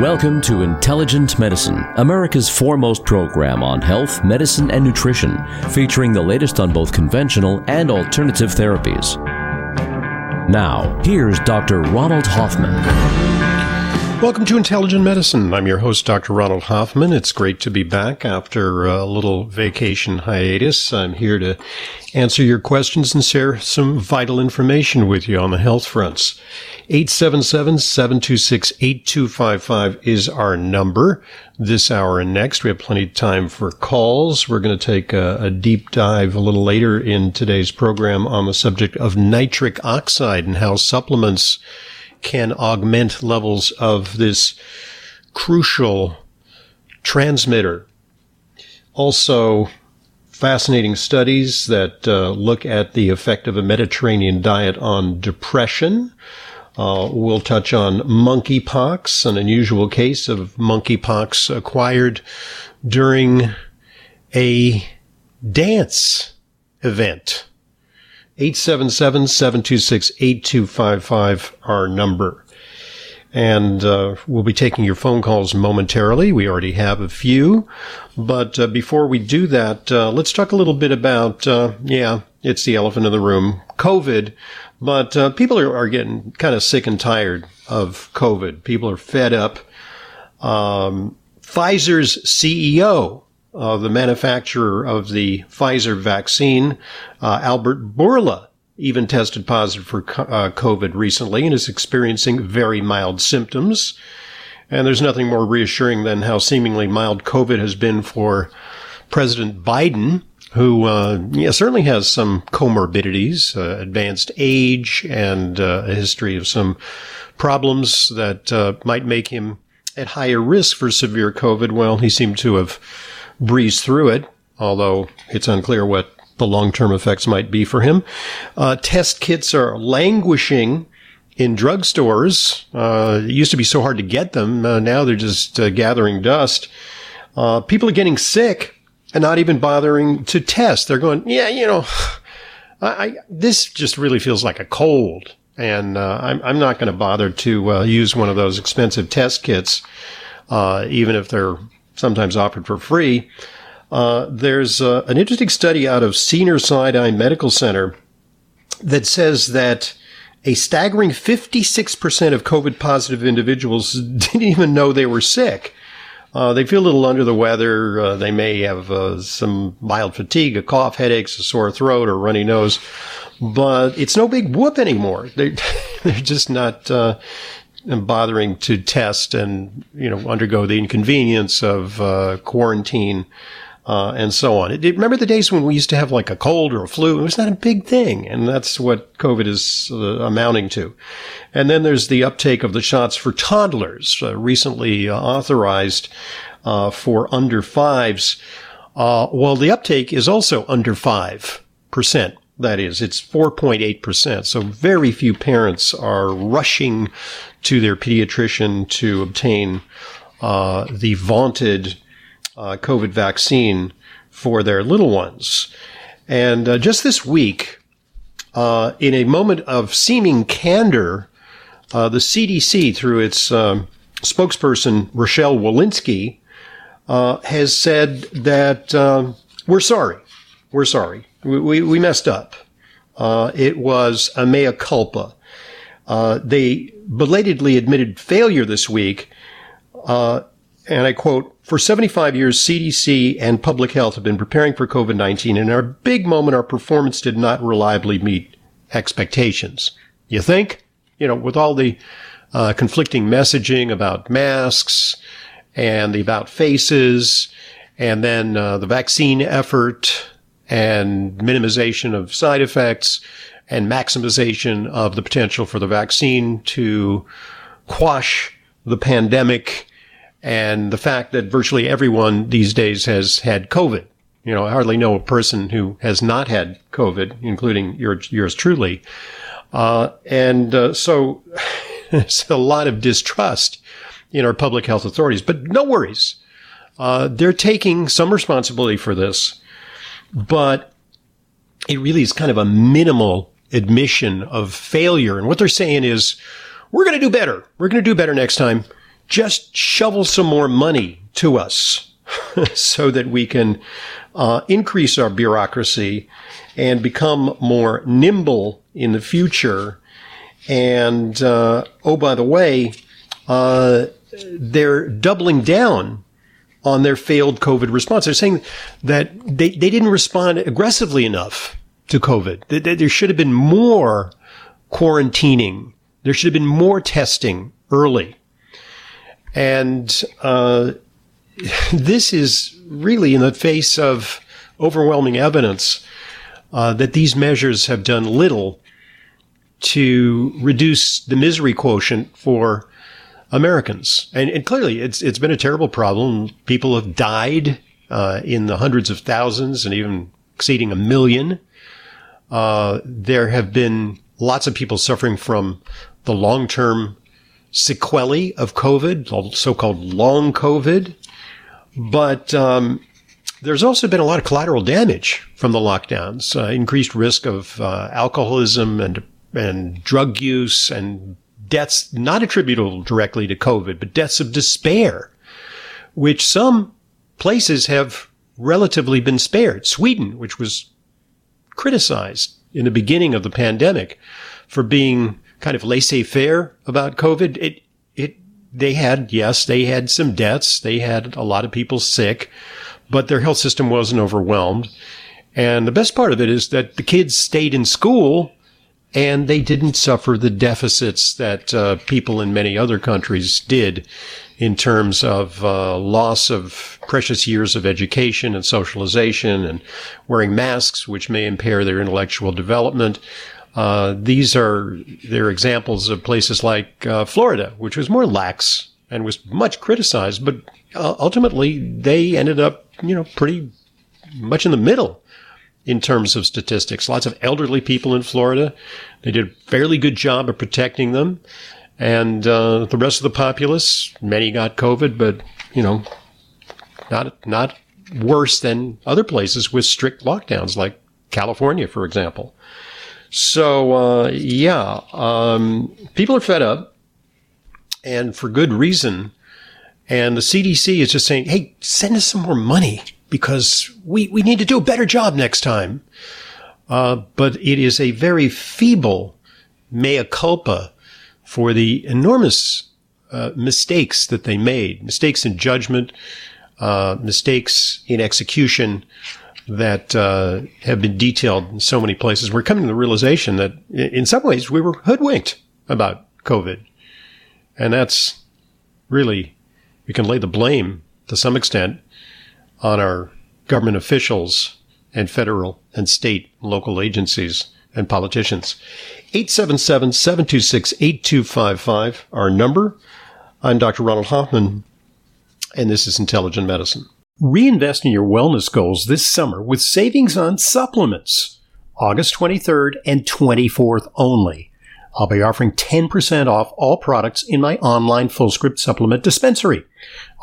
Welcome to Intelligent Medicine, America's foremost program on health, medicine, and nutrition, featuring the latest on both conventional and alternative therapies. Now, here's Dr. Ronald Hoffman. Welcome to Intelligent Medicine. I'm your host, Dr. Ronald Hoffman. It's great to be back after a little vacation hiatus. I'm here to answer your questions and share some vital information with you on the health fronts. 877-726-8255 is our number this hour and next. We have plenty of time for calls. We're going to take a deep dive a little later in today's program on the subject of nitric oxide and how supplements can augment levels of this crucial transmitter. Also, fascinating studies that look at the effect of a Mediterranean diet on depression. We'll touch on monkeypox, an unusual case of monkeypox acquired during a dance event. 877-726-8255, our number. And we'll be taking your phone calls momentarily. We already have a few. But before we do that, let's talk a little bit about, it's the elephant in the room, COVID. But people are getting kind of sick and tired of COVID. People are fed up. Pfizer's CEO, the manufacturer of the Pfizer vaccine, Albert Bourla, even tested positive for COVID recently and is experiencing very mild symptoms. And there's nothing more reassuring than how seemingly mild COVID has been for President Biden, who certainly has some comorbidities, advanced age, and a history of some problems that might make him at higher risk for severe COVID. Well, he seemed to have breezed through it, although it's unclear what the long-term effects might be for him. Test kits are languishing in drugstores. It used to be so hard to get them. Now they're just gathering dust. People are getting sick and not even bothering to test. They're going, this just really feels like a cold, and I'm not going to bother to use one of those expensive test kits, even if they're sometimes offered for free. There's an interesting study out of Sinai Medical Center that says that a staggering 56% of COVID-positive individuals didn't even know they were sick. They feel a little under the weather. They may have some mild fatigue, a cough, headaches, a sore throat, or runny nose. But it's no big whoop anymore. They're just not bothering to test and, undergo the inconvenience of quarantine and so on. Remember the days when we used to have like a cold or a flu? It was not a big thing. And that's what COVID is amounting to. And then there's the uptake of the shots for toddlers, recently authorized for under fives. Well, the uptake is also under 5%. That is, it's 4.8%. So very few parents are rushing to their pediatrician to obtain the vaunted COVID vaccine for their little ones. And just this week, in a moment of seeming candor, the CDC, through its spokesperson, Rochelle Walensky, has said that we're sorry. We messed up. It was a mea culpa. They belatedly admitted failure this week. And I quote, "For 75 years, CDC and public health have been preparing for COVID-19. In our big moment, our performance did not reliably meet expectations." You think? You know, with all the conflicting messaging about masks and the about faces, and then the vaccine effort and minimization of side effects and maximization of the potential for the vaccine to quash the pandemic, and the fact that virtually everyone these days has had COVID. You know, I hardly know a person who has not had COVID, including yours truly. So there's a lot of distrust in our public health authorities. But no worries. They're taking some responsibility for this, but it really is kind of a minimal admission of failure. And what they're saying is, we're going to do better. We're going to do better next time. Just shovel some more money to us so that we can increase our bureaucracy and become more nimble in the future. And, oh, by the way, they're doubling down on their failed COVID response. They're saying that they didn't respond aggressively enough to COVID. There should have been more quarantining. There should have been more testing early. And this is really in the face of overwhelming evidence that these measures have done little to reduce the misery quotient for Americans. And clearly, it's been a terrible problem. People have died in the hundreds of thousands and even exceeding 1 million. There have been lots of people suffering from the long-term sequelae of COVID, so-called long COVID. But there's also been a lot of collateral damage from the lockdowns, increased risk of alcoholism and drug use and deaths not attributable directly to COVID, but deaths of despair, which some places have relatively been spared. Sweden, which was criticized in the beginning of the pandemic for being kind of laissez-faire about COVID, they had some deaths. They had a lot of people sick, but their health system wasn't overwhelmed. And the best part of it is that the kids stayed in school and they didn't suffer the deficits that people in many other countries did in terms of loss of precious years of education and socialization and wearing masks, which may impair their intellectual development. They're examples of places like Florida, which was more lax and was much criticized, but ultimately they ended up, pretty much in the middle in terms of statistics. Lots of elderly people in Florida. They did a fairly good job of protecting them. And the rest of the populace, many got COVID, but, not worse than other places with strict lockdowns like California, for example. So, people are fed up, and for good reason. And the CDC is just saying, hey, send us some more money because we need to do a better job next time. But it is a very feeble mea culpa for the enormous mistakes that they made, mistakes in judgment, mistakes in execution, that have been detailed in so many places. We're coming to the realization that in some ways we were hoodwinked about COVID. And that's really, we can lay the blame to some extent on our government officials and federal and state and local agencies and politicians. 877-726-8255, our number. I'm Dr. Ronald Hoffman, and this is Intelligent Medicine. Reinvest in your wellness goals this summer with savings on supplements, August 23rd and 24th only. I'll be offering 10% off all products in my online Fullscript supplement dispensary.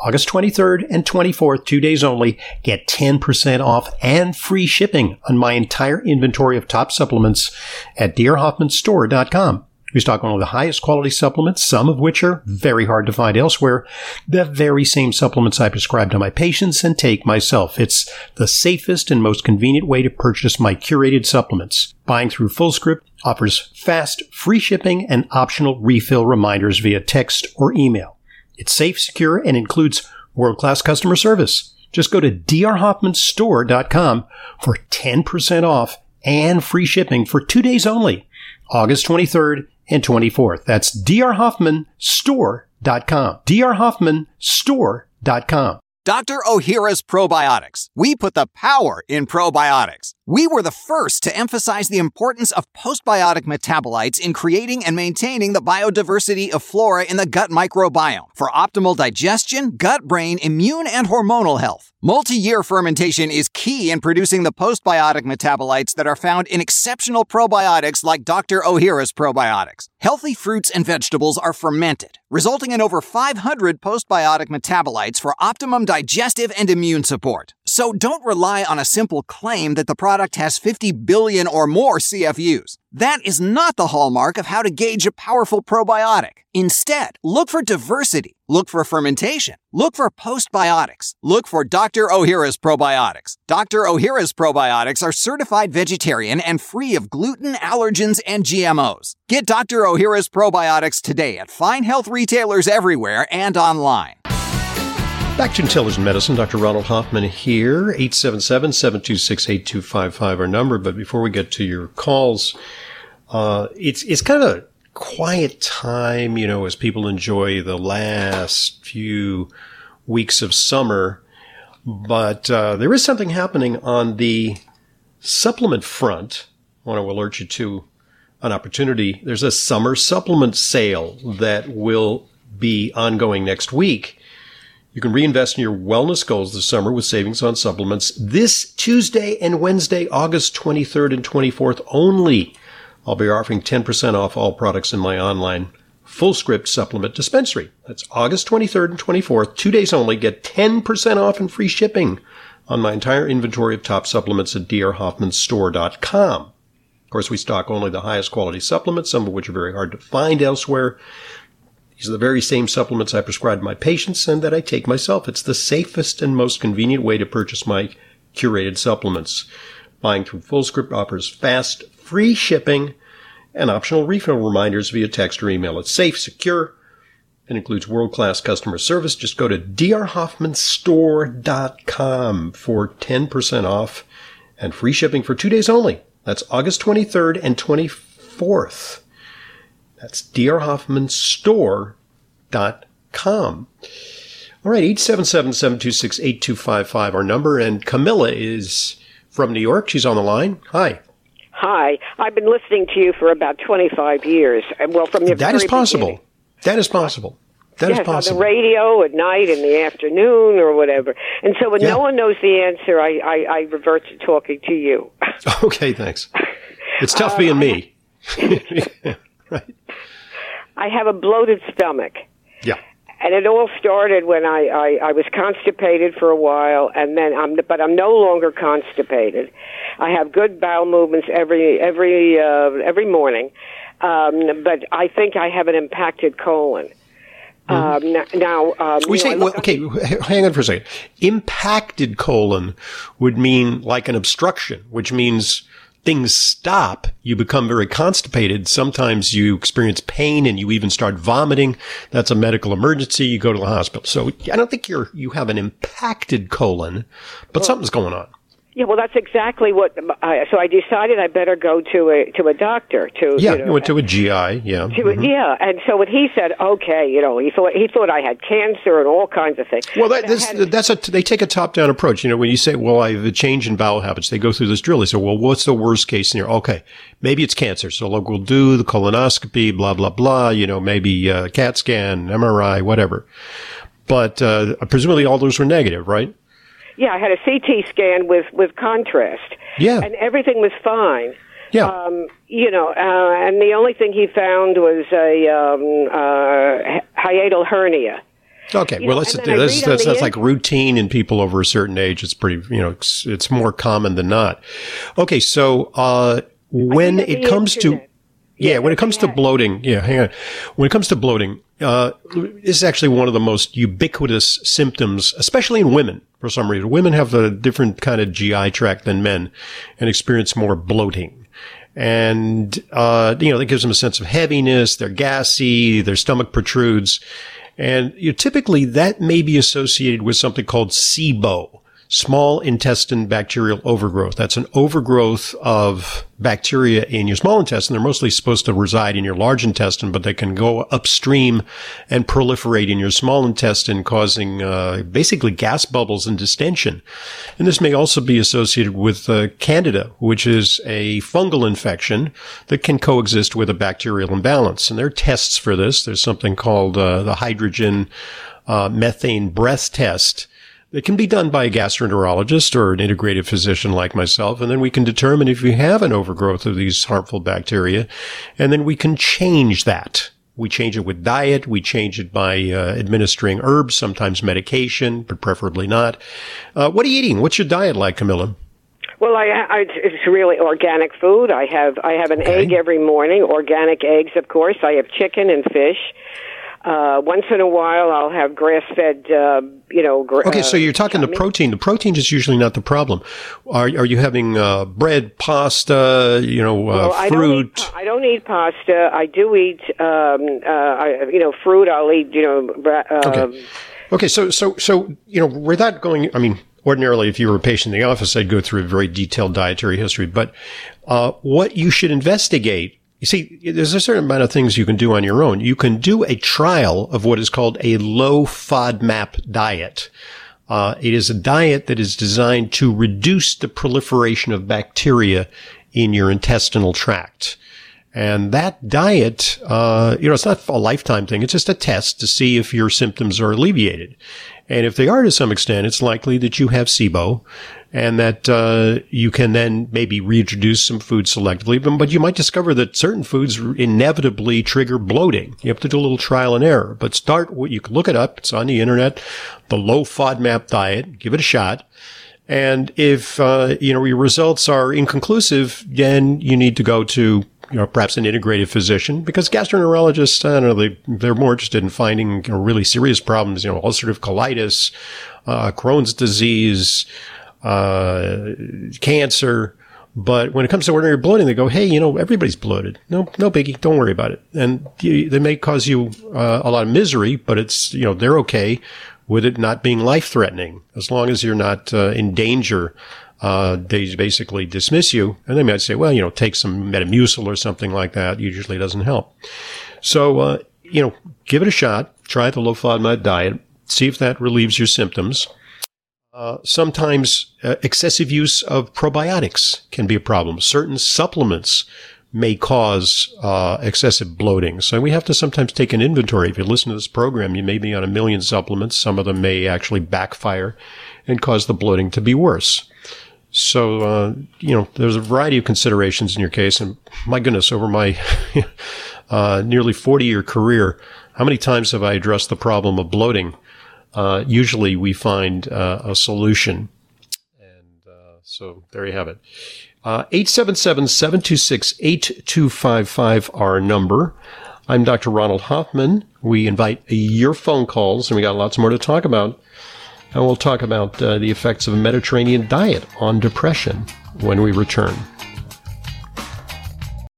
August 23rd and 24th, 2 days only, get 10% off and free shipping on my entire inventory of top supplements at DearHoffmanStore.com. We stock one of the highest quality supplements, some of which are very hard to find elsewhere. The very same supplements I prescribe to my patients and take myself. It's the safest and most convenient way to purchase my curated supplements. Buying through Fullscript offers fast, free shipping and optional refill reminders via text or email. It's safe, secure, and includes world-class customer service. Just go to DearHoffmanStore.com for 10% off and free shipping for 2 days only, August 23rd and 24th. That's DrHoffmanStore.com. DrHoffmanStore.com. Dr. Ohira's Probiotics. We put the power in probiotics. We were the first to emphasize the importance of postbiotic metabolites in creating and maintaining the biodiversity of flora in the gut microbiome for optimal digestion, gut, brain, immune, and hormonal health. Multi-year fermentation is key in producing the postbiotic metabolites that are found in exceptional probiotics like Dr. Ohira's Probiotics. Healthy fruits and vegetables are fermented, resulting in over 500 postbiotic metabolites for optimum digestive and immune support. So don't rely on a simple claim that the product has 50 billion or more CFUs. That is not the hallmark of how to gauge a powerful probiotic. Instead, look for diversity, look for fermentation, look for postbiotics, look for Dr. Ohira's Probiotics. Dr. Ohira's Probiotics are certified vegetarian and free of gluten, allergens, and GMOs. Get Dr. Ohira's Probiotics today at fine health retailers everywhere and online. Back to Intelligent Medicine. Dr. Ronald Hoffman here, 877-726-8255, our number. But before we get to your calls, it's kind of a quiet time, you know, as people enjoy the last few weeks of summer. But there is something happening on the supplement front. I want to alert you to an opportunity. There's a summer supplement sale that will be ongoing next week. You can reinvest in your wellness goals this summer with savings on supplements this Tuesday and Wednesday, August 23rd and 24th only. I'll be offering 10% off all products in my online Fullscript supplement dispensary. That's August 23rd and 24th, 2 days only. Get 10% off and free shipping on my entire inventory of top supplements at drhoffmanstore.com. Of course, we stock only the highest quality supplements, some of which are very hard to find elsewhere. These are the very same supplements I prescribe to my patients and that I take myself. It's the safest and most convenient way to purchase my curated supplements. Buying through Fullscript offers fast, free shipping and optional refill reminders via text or email. It's safe, secure, and includes world-class customer service. Just go to drhoffmanstore.com for 10% off and free shipping for 2 days only. That's August 23rd and 24th. That's drhoffmanstore.com. All right, 877-726-8255, our number. And Camilla is from New York. She's on the line. Hi. Hi. I've been listening to you for about 25 years. Well, from the that is possible. Beginning. That is possible. That yes, is possible. On the radio at night, in the afternoon, or whatever. And so when no one knows the answer, I revert to talking to you. Okay, thanks. It's tough being me. Right. I have a bloated stomach. Yeah. And it all started when I was constipated for a while, and then I'm no longer constipated. I have good bowel movements every morning, but I think I have an impacted colon. Hang on for a second. Impacted colon would mean like an obstruction, which means things stop, you become very constipated. Sometimes you experience pain and you even start vomiting. That's a medical emergency. You go to the hospital. So I don't think you have an impacted colon, but something's going on. Yeah, well, that's exactly what. So I decided I better go to a doctor. To a GI. Yeah, and so what he said, okay, you know, he thought I had cancer and all kinds of things. Well, they take a top down approach. You know, when you say, well, I have a change in bowel habits, they go through this drill. They say, well, what's the worst case scenario? Okay, maybe it's cancer. So look, we'll do the colonoscopy, blah blah blah. You know, maybe CAT scan, MRI, whatever. But presumably all those were negative, right? Yeah, I had a CT scan with contrast. Yeah. And everything was fine. Yeah. And the only thing he found was a hiatal hernia. Okay, you well, know, that's like routine in people over a certain age. It's pretty, you know, it's more common than not. Okay, so when it comes to... Yeah, when it comes to bloating, When it comes to bloating, this is actually one of the most ubiquitous symptoms, especially in women for some reason. Women have a different kind of GI tract than men and experience more bloating. And, that gives them a sense of heaviness. They're gassy. Their stomach protrudes. And typically that may be associated with something called SIBO, small intestine bacterial overgrowth. That's an overgrowth of bacteria in your small intestine. They're mostly supposed to reside in your large intestine, but they can go upstream and proliferate in your small intestine, causing basically gas bubbles and distension. And this may also be associated with candida, which is a fungal infection that can coexist with a bacterial imbalance. And there are tests for this. There's something called the hydrogen methane breath test. It can be done by a gastroenterologist or an integrative physician like myself, and then we can determine if you have an overgrowth of these harmful bacteria, and then we can change that. We change it with diet. We change it by administering herbs, sometimes medication, but preferably not. What are you eating? What's your diet like, Camilla? Well, it's really organic food. I have an egg every morning, organic eggs, of course. I have chicken and fish. Once in a while, I'll have grass-fed, Okay, so you're talking the protein. The protein is usually not the problem. Are you having bread, pasta, fruit? I don't eat pasta. I do eat, fruit. I'll eat, Okay, so without going, ordinarily, if you were a patient in the office, I'd go through a very detailed dietary history. But what you should investigate. You see, there's a certain amount of things you can do on your own. You can do a trial of what is called a low FODMAP diet. It is a diet that is designed to reduce the proliferation of bacteria in your intestinal tract. And that diet, it's not a lifetime thing. It's just a test to see if your symptoms are alleviated. And if they are to some extent, it's likely that you have SIBO. And that you can then maybe reintroduce some food selectively, but you might discover that certain foods inevitably trigger bloating. You have to do a little trial and error, but you can look it up. It's on the internet, the low FODMAP diet. Give it a shot. And if your results are inconclusive, then you need to go to perhaps an integrative physician, because gastroenterologists, they're more interested in finding really serious problems, ulcerative colitis, Crohn's disease, cancer. But when it comes to ordinary bloating, they go, hey, everybody's bloated. No biggie. Don't worry about it. And they may cause you a lot of misery, but it's, they're okay with it not being life-threatening. As long as you're not in danger, they basically dismiss you. And they might say, well, take some Metamucil or something like that. Usually doesn't help. So, give it a shot. Try the low FODMAP diet. See if that relieves your symptoms. Sometimes excessive use of probiotics can be a problem. Certain supplements may cause excessive bloating. So we have to sometimes take an inventory. If you listen to this program, you may be on 1 million supplements. Some of them may actually backfire and cause the bloating to be worse. So, there's a variety of considerations in your case. And my goodness, over my nearly 40-year career, how many times have I addressed the problem of bloating? Usually we find a solution. And so there you have it. 877-726-8255, our number. I'm Dr. Ronald Hoffman. We invite your phone calls, and we got lots more to talk about. And we'll talk about the effects of a Mediterranean diet on depression when we return.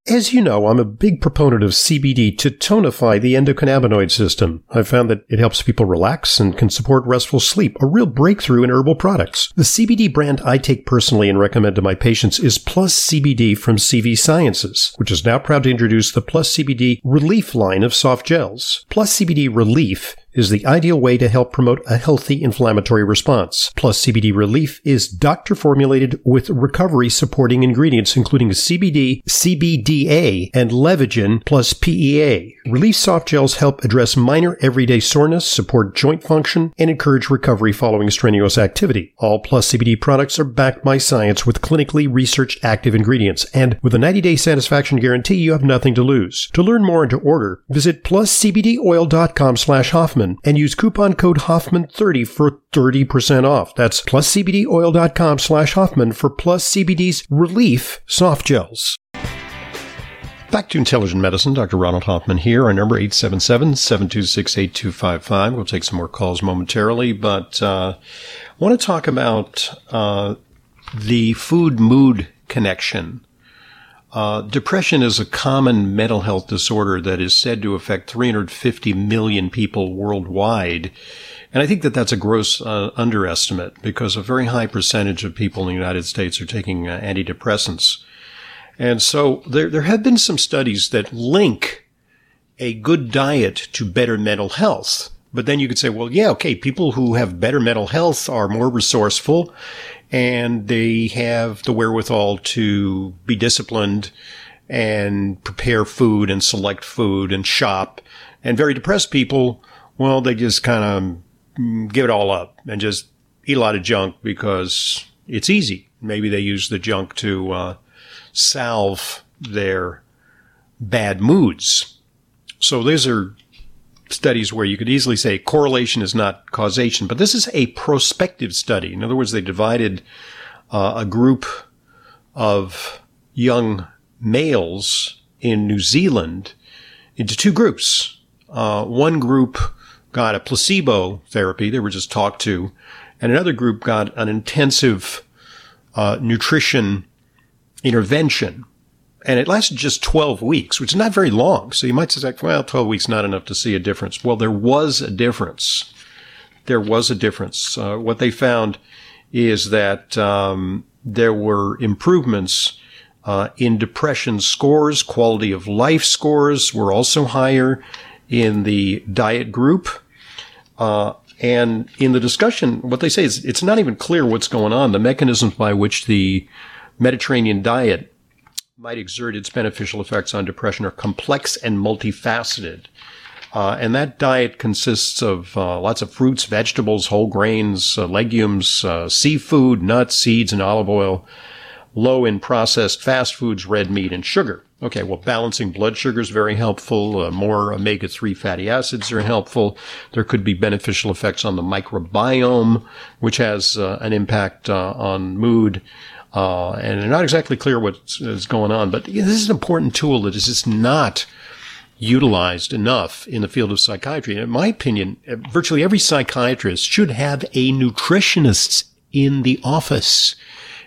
As you know, I'm a big proponent of CBD to tonify the endocannabinoid system. I've found that it helps people relax and can support restful sleep, a real breakthrough in herbal products. The CBD brand I take personally and recommend to my patients is Plus CBD from CV Sciences, which is now proud to introduce the Plus CBD Relief line of soft gels. Plus CBD Relief is the ideal way to help promote a healthy inflammatory response. Plus CBD Relief is doctor-formulated with recovery-supporting ingredients, including CBD, CBDA, and Levagen, plus PEA. Relief soft gels help address minor everyday soreness, support joint function, and encourage recovery following strenuous activity. All Plus CBD products are backed by science with clinically researched active ingredients, and with a 90-day satisfaction guarantee, you have nothing to lose. To learn more and to order, visit pluscbdoil.com/Hoffman. And use coupon code Hoffman30 for 30% off. That's pluscbdoil.com/Hoffman for Plus CBD's Relief soft gels. Back to Intelligent Medicine. Dr. Ronald Hoffman here. Our number 877-726-8255. We'll take some more calls momentarily, but I want to talk about the food-mood connection. Depression is a common mental health disorder that is said to affect 350 million people worldwide. And I think that that's a gross underestimate, because a very high percentage of people in the United States are taking antidepressants. And so there have been some studies that link a good diet to better mental health. But then you could say, well, yeah, okay, people who have better mental health are more resourceful, and they have the wherewithal to be disciplined and prepare food and select food and shop. And very depressed people, well, they just kind of give it all up and just eat a lot of junk because it's easy. Maybe they use the junk to salve their bad moods. So these are studies where you could easily say correlation is not causation, but this is a prospective study. In other words, they divided a group of young males in New Zealand into two groups. One group got a placebo therapy. They were just talked to. And another group got an intensive nutrition intervention. And it lasted just 12 weeks, which is not very long. So you might suspect, well, 12 weeks, not enough to see a difference. Well, there was a difference. There was a difference. What they found is that there were improvements in depression scores. Quality of life scores were also higher in the diet group. And in the discussion, what they say is it's not even clear what's going on. The mechanisms by which the Mediterranean diet might exert its beneficial effects on depression are complex and multifaceted. And that diet consists of lots of fruits, vegetables, whole grains, legumes, seafood, nuts, seeds, and olive oil, low in processed fast foods, red meat, and sugar. Okay, well, balancing blood sugar is very helpful. More omega-3 fatty acids are helpful. There could be beneficial effects on the microbiome, which has an impact on mood. And they're not exactly clear what is going on, but this is an important tool that is just not utilized enough in the field of psychiatry. And in my opinion, virtually every psychiatrist should have a nutritionist in the office,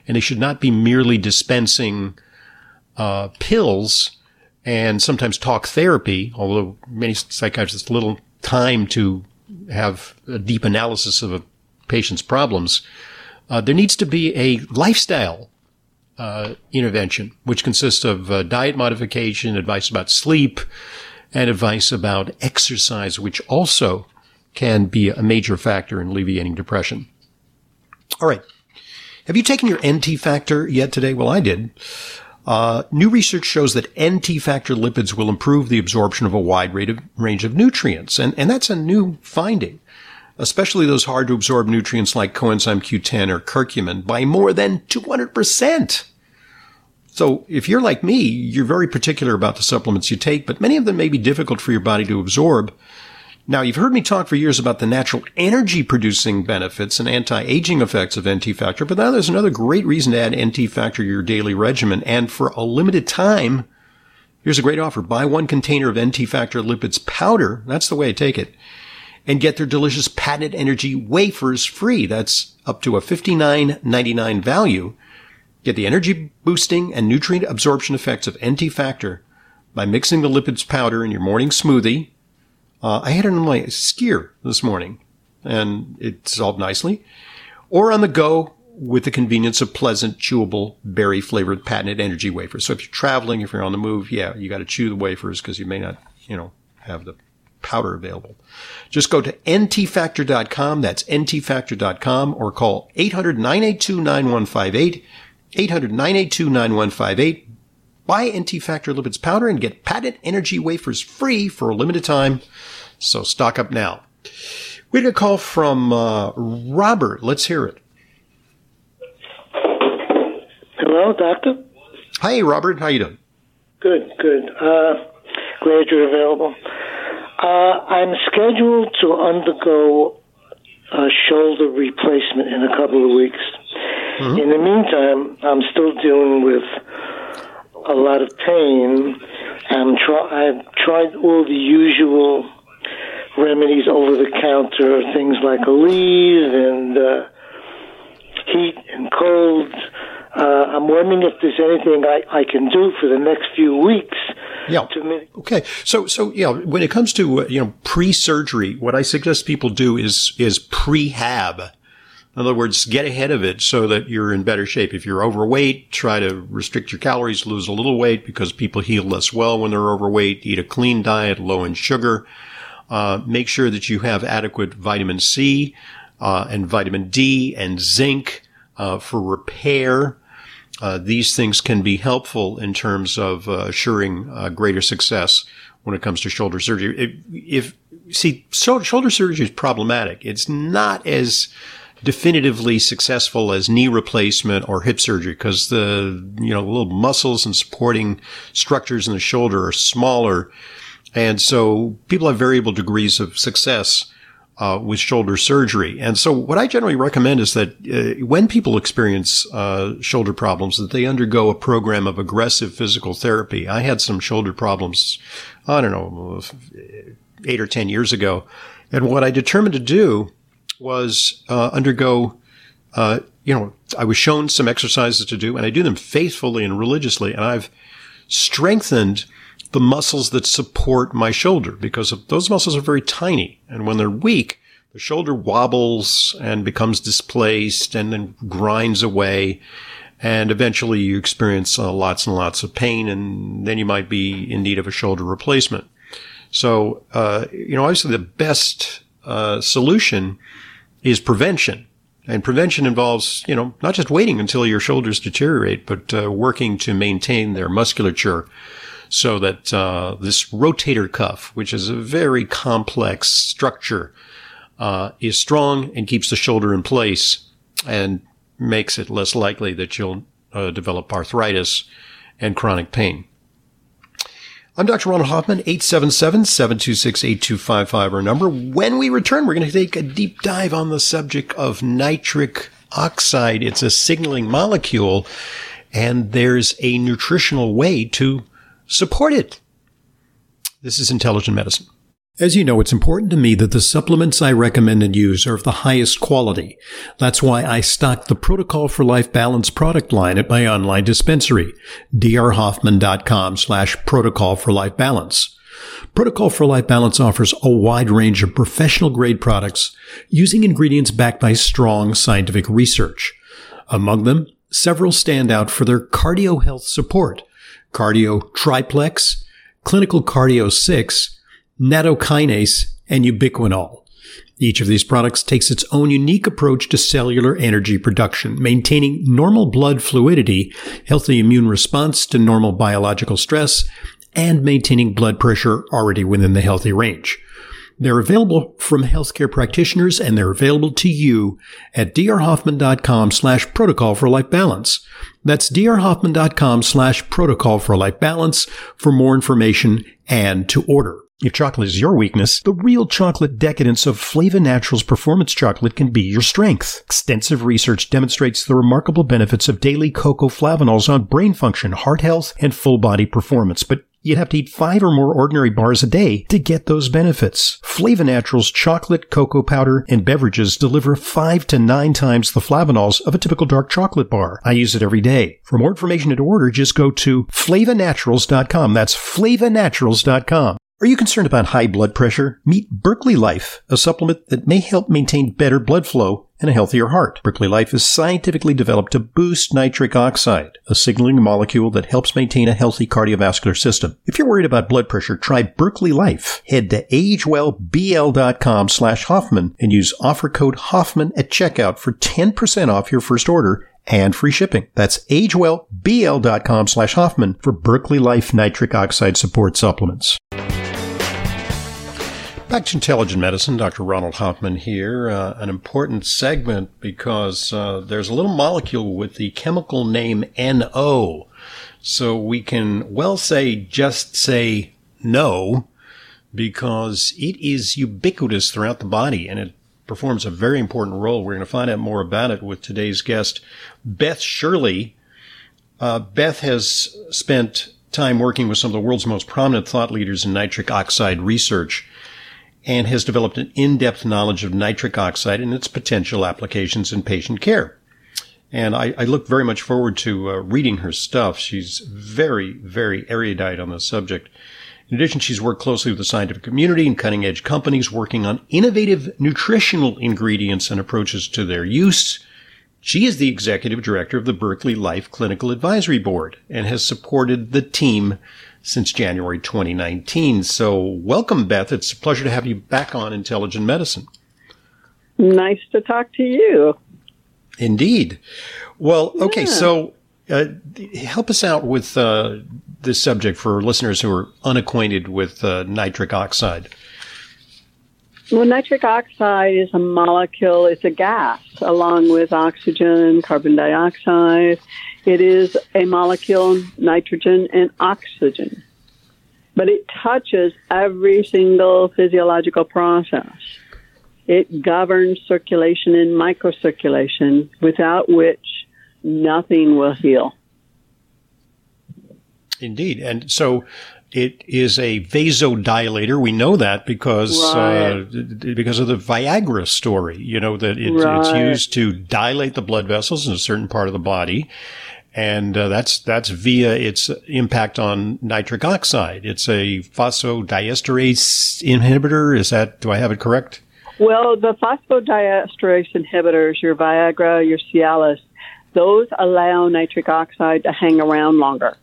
and they should not be merely dispensing pills and sometimes talk therapy, although many psychiatrists have little time to have a deep analysis of a patient's problems. There needs to be a lifestyle intervention, which consists of diet modification, advice about sleep, and advice about exercise, which also can be a major factor in alleviating depression. All right. Have you taken your NT factor yet today? Well, I did. New research shows that NT factor lipids will improve the absorption of a wide range of nutrients, and that's a new finding, especially those hard-to-absorb nutrients like coenzyme Q10 or curcumin, by more than 200%. So if you're like me, you're very particular about the supplements you take, but many of them may be difficult for your body to absorb. Now, you've heard me talk for years about the natural energy-producing benefits and anti-aging effects of NT Factor, but now there's another great reason to add NT Factor to your daily regimen. And for a limited time, here's a great offer. Buy one container of NT Factor lipids powder. That's the way I take it. And get their delicious patented energy wafers free. That's up to a $59.99 value. Get the energy boosting and nutrient absorption effects of NT Factor by mixing the lipids powder in your morning smoothie. I had it on my skier this morning, and it dissolved nicely. Or on the go with the convenience of pleasant, chewable, berry-flavored patented energy wafers. So if you're traveling, if you're on the move, yeah, you got to chew the wafers because you may not, have the powder available. Just go to ntfactor.com. That's ntfactor.com, or call 800-982-9158, 800-982-9158. Buy NT Factor lipids powder and get patent energy wafers free for a limited time. So stock up now. We had a call from Robert. Let's hear it. Hello, doctor. Hi, Robert. How you doing? Good. Glad you're available. I'm scheduled to undergo a shoulder replacement in a couple of weeks. Mm-hmm. In the meantime, I'm still dealing with a lot of pain, I've tried all the usual remedies over the counter, things like Aleve and heat and cold. I'm wondering if there's anything I can do for the next few weeks. Yeah. Okay. So yeah, when it comes to pre-surgery, what I suggest people do is prehab. In other words, get ahead of it so that you're in better shape. If you're overweight, try to restrict your calories, lose a little weight, because people heal less well when they're overweight. Eat a clean diet, low in sugar. Make sure that you have adequate vitamin C and vitamin D and zinc for repair. These things can be helpful in terms of assuring greater success when it comes to shoulder surgery. Shoulder surgery is problematic. It's not as definitively successful as knee replacement or hip surgery because the little muscles and supporting structures in the shoulder are smaller. And so people have variable degrees of success with shoulder surgery. And so what I generally recommend is that when people experience shoulder problems, that they undergo a program of aggressive physical therapy. I had some shoulder problems, 8 or 10 years ago. And what I determined to do was undergo, I was shown some exercises to do, and I do them faithfully and religiously, and I've strengthened the muscles that support my shoulder because those muscles are very tiny, and when they're weak, the shoulder wobbles and becomes displaced and then grinds away, and eventually you experience lots and lots of pain, and then you might be in need of a shoulder replacement. So, obviously the best solution is prevention. And prevention involves, not just waiting until your shoulders deteriorate, but working to maintain their musculature so that this rotator cuff, which is a very complex structure, is strong and keeps the shoulder in place and makes it less likely that you'll develop arthritis and chronic pain. I'm Dr. Ronald Hoffman, 877-726-8255, our number. When we return, we're going to take a deep dive on the subject of nitric oxide. It's a signaling molecule, and there's a nutritional way to support it. This is Intelligent Medicine. As you know, it's important to me that the supplements I recommend and use are of the highest quality. That's why I stock the Protocol for Life Balance product line at my online dispensary, drhoffman.com/Protocol for Life Balance. Protocol for Life Balance offers a wide range of professional-grade products using ingredients backed by strong scientific research. Among them, several stand out for their cardio health support: Cardio Triplex, Clinical Cardio 6, Natokinase, and Ubiquinol. Each of these products takes its own unique approach to cellular energy production, maintaining normal blood fluidity, healthy immune response to normal biological stress, and maintaining blood pressure already within the healthy range. They're available from healthcare practitioners, and they're available to you at drhoffman.com/protocol for life balance. That's drhoffman.com/protocol for life balance for more information and to order. If chocolate is your weakness, the real chocolate decadence of Flava Naturals Performance Chocolate can be your strength. Extensive research demonstrates the remarkable benefits of daily cocoa flavanols on brain function, heart health, and full-body performance, but you'd have to eat 5 or more ordinary bars a day to get those benefits. Flava Naturals chocolate, cocoa powder, and beverages deliver 5 to 9 times the flavanols of a typical dark chocolate bar. I use it every day. For more information and to order, just go to flavanaturals.com. That's flavanaturals.com. Are you concerned about high blood pressure? Meet Berkeley Life, a supplement that may help maintain better blood flow and a healthier heart. Berkeley Life is scientifically developed to boost nitric oxide, a signaling molecule that helps maintain a healthy cardiovascular system. If you're worried about blood pressure, try Berkeley Life. Head to agewellbl.com/Hoffman and use offer code Hoffman at checkout for 10% off your first order and free shipping. That's agewellbl.com/Hoffman for Berkeley Life nitric oxide support supplements. Back to Intelligent Medicine, Dr. Ronald Hoffman here. An important segment because there's a little molecule with the chemical name NO. So we can just say no, because it is ubiquitous throughout the body and it performs a very important role. We're going to find out more about it with today's guest, Beth Shirley. Beth has spent time working with some of the world's most prominent thought leaders in nitric oxide research and has developed an in-depth knowledge of nitric oxide and its potential applications in patient care. And I look very much forward to reading her stuff. She's very, very erudite on this subject. In addition, she's worked closely with the scientific community and cutting-edge companies working on innovative nutritional ingredients and approaches to their use. She is the executive director of the Berkeley Life Clinical Advisory Board and has supported the team since January 2019. So welcome, Beth. It's a pleasure to have you back on Intelligent Medicine. Nice to talk to you. Indeed. Well, okay, so help us out with this subject for listeners who are unacquainted with nitric oxide. Well, nitric oxide is a molecule, it's a gas, along with oxygen, carbon dioxide. It is a molecule, nitrogen and oxygen. But it touches every single physiological process. It governs circulation and microcirculation, without which nothing will heal. Indeed. And so it is a vasodilator. We know that because of the Viagra story, you know, that it's used to dilate the blood vessels in a certain part of the body. And that's via its impact on nitric oxide. It's a phosphodiesterase inhibitor. Is that, do I have it correct? Well, the phosphodiesterase inhibitors, your Viagra, your Cialis, those allow nitric oxide to hang around longer.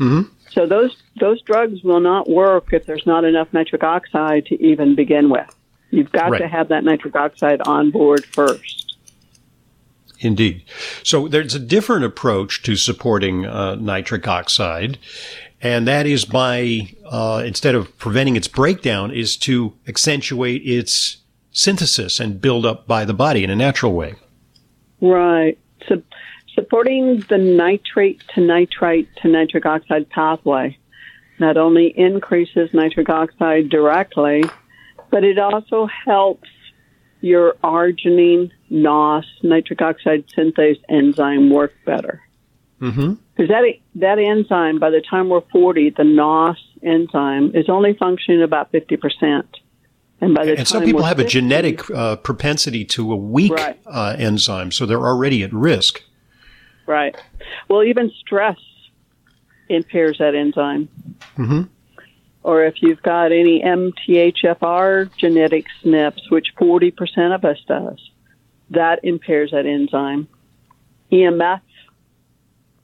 Mm-hmm. So those drugs will not work if there's not enough nitric oxide to even begin with. You've got to have that nitric oxide on board first. Indeed. So there's a different approach to supporting nitric oxide. And that is by, instead of preventing its breakdown, is to accentuate its synthesis and build up by the body in a natural way. Right. So supporting the nitrate to nitrite to nitric oxide pathway not only increases nitric oxide directly, but it also helps your arginine, NOS, nitric oxide synthase enzyme work better. Mm-hmm. Because that enzyme, by the time we're 40, the NOS enzyme is only functioning about 50%. And some people have 50, a genetic propensity to a weak enzyme, so they're already at risk. Right. Well, even stress impairs that enzyme. Mm-hmm. Or if you've got any MTHFR genetic SNPs, which 40% of us does, that impairs that enzyme. EMF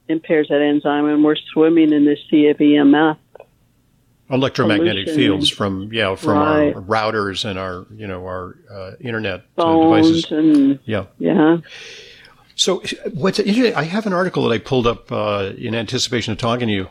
impairs that enzyme, and we're swimming in the sea of EMF. Electromagnetic fields from our routers and our internet phones devices. Yeah. So what's interesting, I have an article that I pulled up in anticipation of talking to you.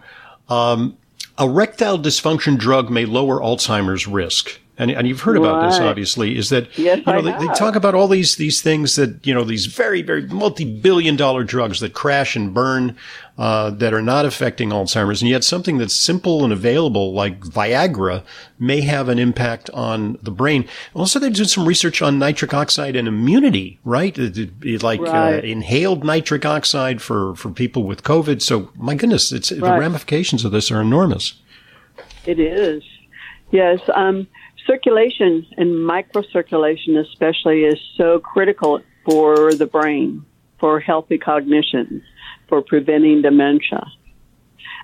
Erectile dysfunction drug may lower Alzheimer's risk. And you've heard about this, obviously, is that they talk about all these things that, these very, very multi-billion-dollar drugs that crash and burn that are not affecting Alzheimer's. And yet something that's simple and available like Viagra may have an impact on the brain. Also, they did some research on nitric oxide and immunity, right? Inhaled nitric oxide for people with COVID. So, my goodness, the ramifications of this are enormous. It is. Yes. Circulation and microcirculation especially is so critical for the brain, for healthy cognition, for preventing dementia.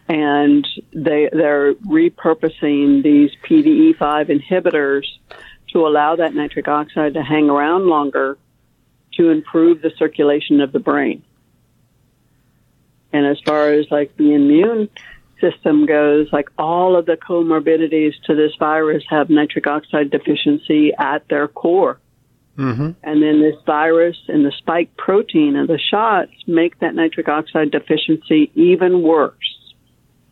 And they're repurposing these PDE5 inhibitors to allow that nitric oxide to hang around longer to improve the circulation of the brain. And as far as the immune system goes, all of the comorbidities to this virus have nitric oxide deficiency at their core. Mm-hmm. And then this virus and the spike protein and the shots make that nitric oxide deficiency even worse.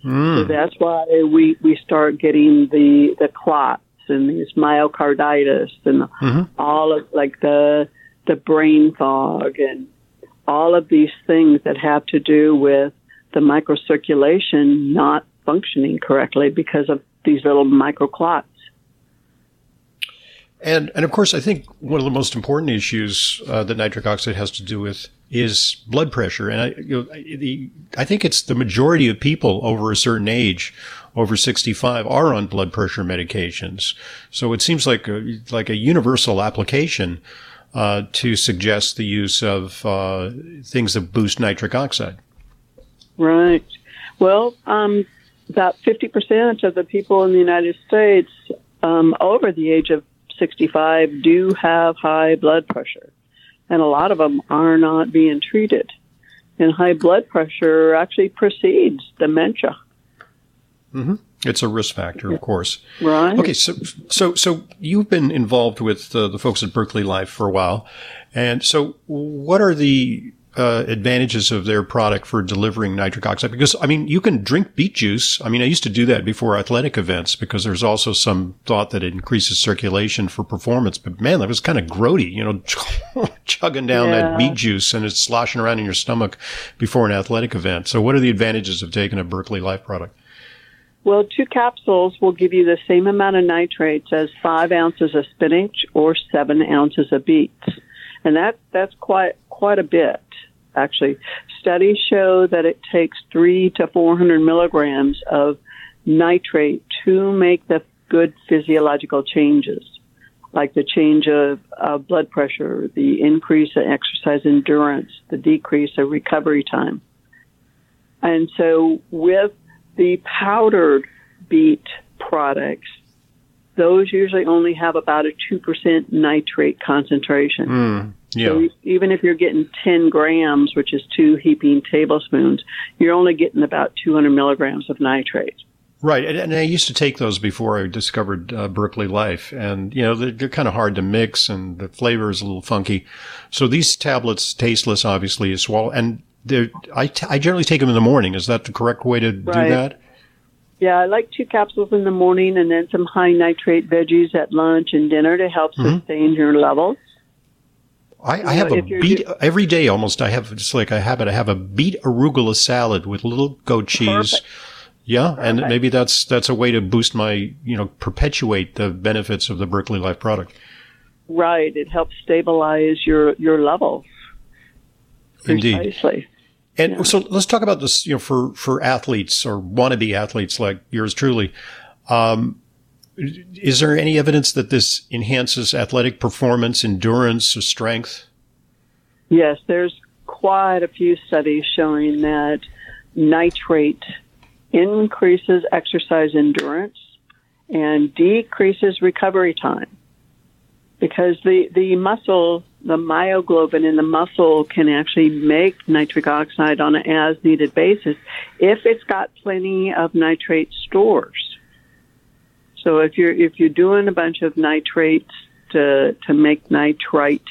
So that's why we start getting the clots and these myocarditis and all of the brain fog and all of these things that have to do with the microcirculation not functioning correctly because of these little microclots. And of course, I think one of the most important issues that nitric oxide has to do with is blood pressure. And I think it's the majority of people over a certain age, over 65, are on blood pressure medications. So it seems like a universal application to suggest the use of things that boost nitric oxide. Right. Well, about 50% of the people in the United States over the age of 65 do have high blood pressure, and a lot of them are not being treated. And high blood pressure actually precedes dementia. Mm-hmm. It's a risk factor, of course. Right. Okay, so you've been involved with the folks at Berkeley Life for a while, and so what are the advantages of their product for delivering nitric oxide? Because, I mean, you can drink beet juice. I mean, I used to do that before athletic events because there's also some thought that it increases circulation for performance. But man, that was kind of grody, chugging down that beet juice and it's sloshing around in your stomach before an athletic event. So what are the advantages of taking a Berkeley Life product? Well, 2 capsules will give you the same amount of nitrates as 5 ounces of spinach or 7 ounces of beets. And that's quite a bit. Actually, studies show that it takes 300 to 400 milligrams of nitrate to make the good physiological changes, like the change of blood pressure, the increase in exercise endurance, the decrease of recovery time. And so with the powdered beet products, those usually only have about a 2% nitrate concentration. Yeah. So even if you're getting 10 grams, which is 2 heaping tablespoons, you're only getting about 200 milligrams of nitrate. Right. And I used to take those before I discovered Berkeley Life. And, they're kind of hard to mix and the flavor is a little funky. So these tablets, tasteless, obviously, is swallow. And I generally take them in the morning. Is that the correct way to do that? Yeah, I like 2 capsules in the morning and then some high nitrate veggies at lunch and dinner to help sustain your levels. I have a beet every day almost. I have just like a habit. I have a beet arugula salad with little goat cheese. Perfect. Yeah, perfect. And maybe that's a way to boost my, perpetuate the benefits of the Berkeley Life product. Right. It helps stabilize your levels. Indeed. Precisely. And so let's talk about this, for athletes or wannabe athletes like yours truly. Is there any evidence that this enhances athletic performance, endurance, or strength? Yes, there's quite a few studies showing that nitrate increases exercise endurance and decreases recovery time because the muscle, the myoglobin in the muscle can actually make nitric oxide on an as-needed basis if it's got plenty of nitrate stores. So if you're doing a bunch of nitrates to make nitrite,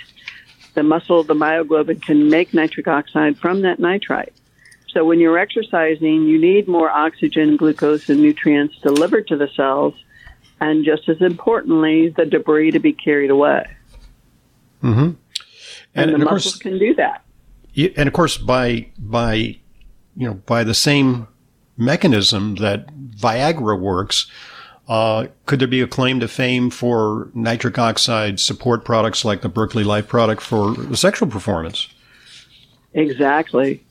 the muscle, the myoglobin can make nitric oxide from that nitrite. So when you're exercising, you need more oxygen, glucose, and nutrients delivered to the cells, and just as importantly, the debris to be carried away. Mm-hmm. And the muscles can do that. And of course, by the same mechanism that Viagra works. Could there be a claim to fame for nitric oxide support products like the Berkeley Life product for sexual performance? Exactly.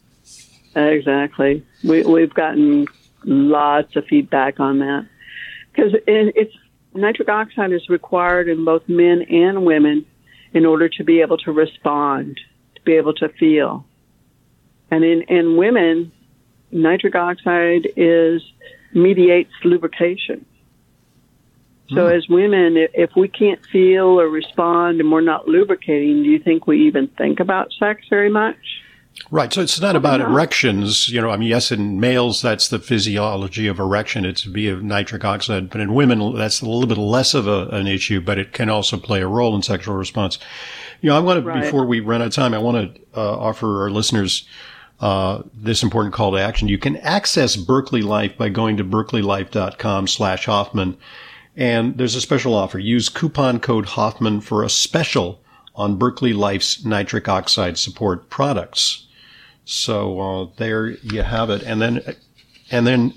We've gotten lots of feedback on that because nitric oxide is required in both men and women in order to be able to respond, to be able to feel. And in women, nitric oxide mediates lubrication. So as women, if we can't feel or respond and we're not lubricating, do you think we even think about sex very much? Right. So it's not about erections. Yes, in males, that's the physiology of erection. It's via nitric oxide. But in women, that's a little bit less of an issue, but it can also play a role in sexual response. I want to, before we run out of time, I want to offer our listeners this important call to action. You can access Berkeley Life by going to berkeleylife.com/Hoffman. And there's a special offer. Use coupon code Hoffman for a special on Berkeley Life's nitric oxide support products. So there you have it. And then,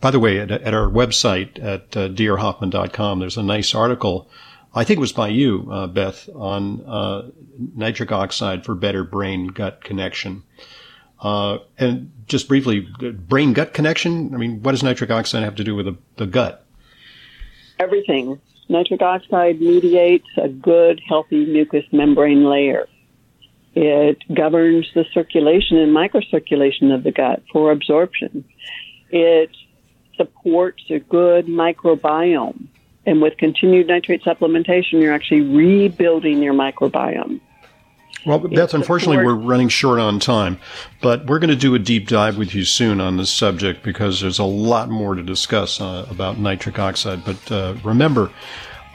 by the way, at our website at DearHoffman.com, there's a nice article I think it was by you, Beth, on nitric oxide for better brain-gut connection. And just briefly, brain-gut connection? I mean, what does nitric oxide have to do with the gut? Everything. Nitric oxide mediates a good, healthy mucous membrane layer. It governs the circulation and microcirculation of the gut for absorption. It supports a good microbiome. And with continued nitrate supplementation, you're actually rebuilding your microbiome. Well, Beth, unfortunately, we're running short on time, but we're going to do a deep dive with you soon on this subject because there's a lot more to discuss about nitric oxide. But remember,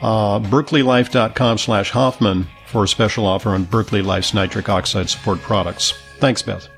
berkeleylife.com/Hoffman for a special offer on Berkeley Life's nitric oxide support products. Thanks, Beth.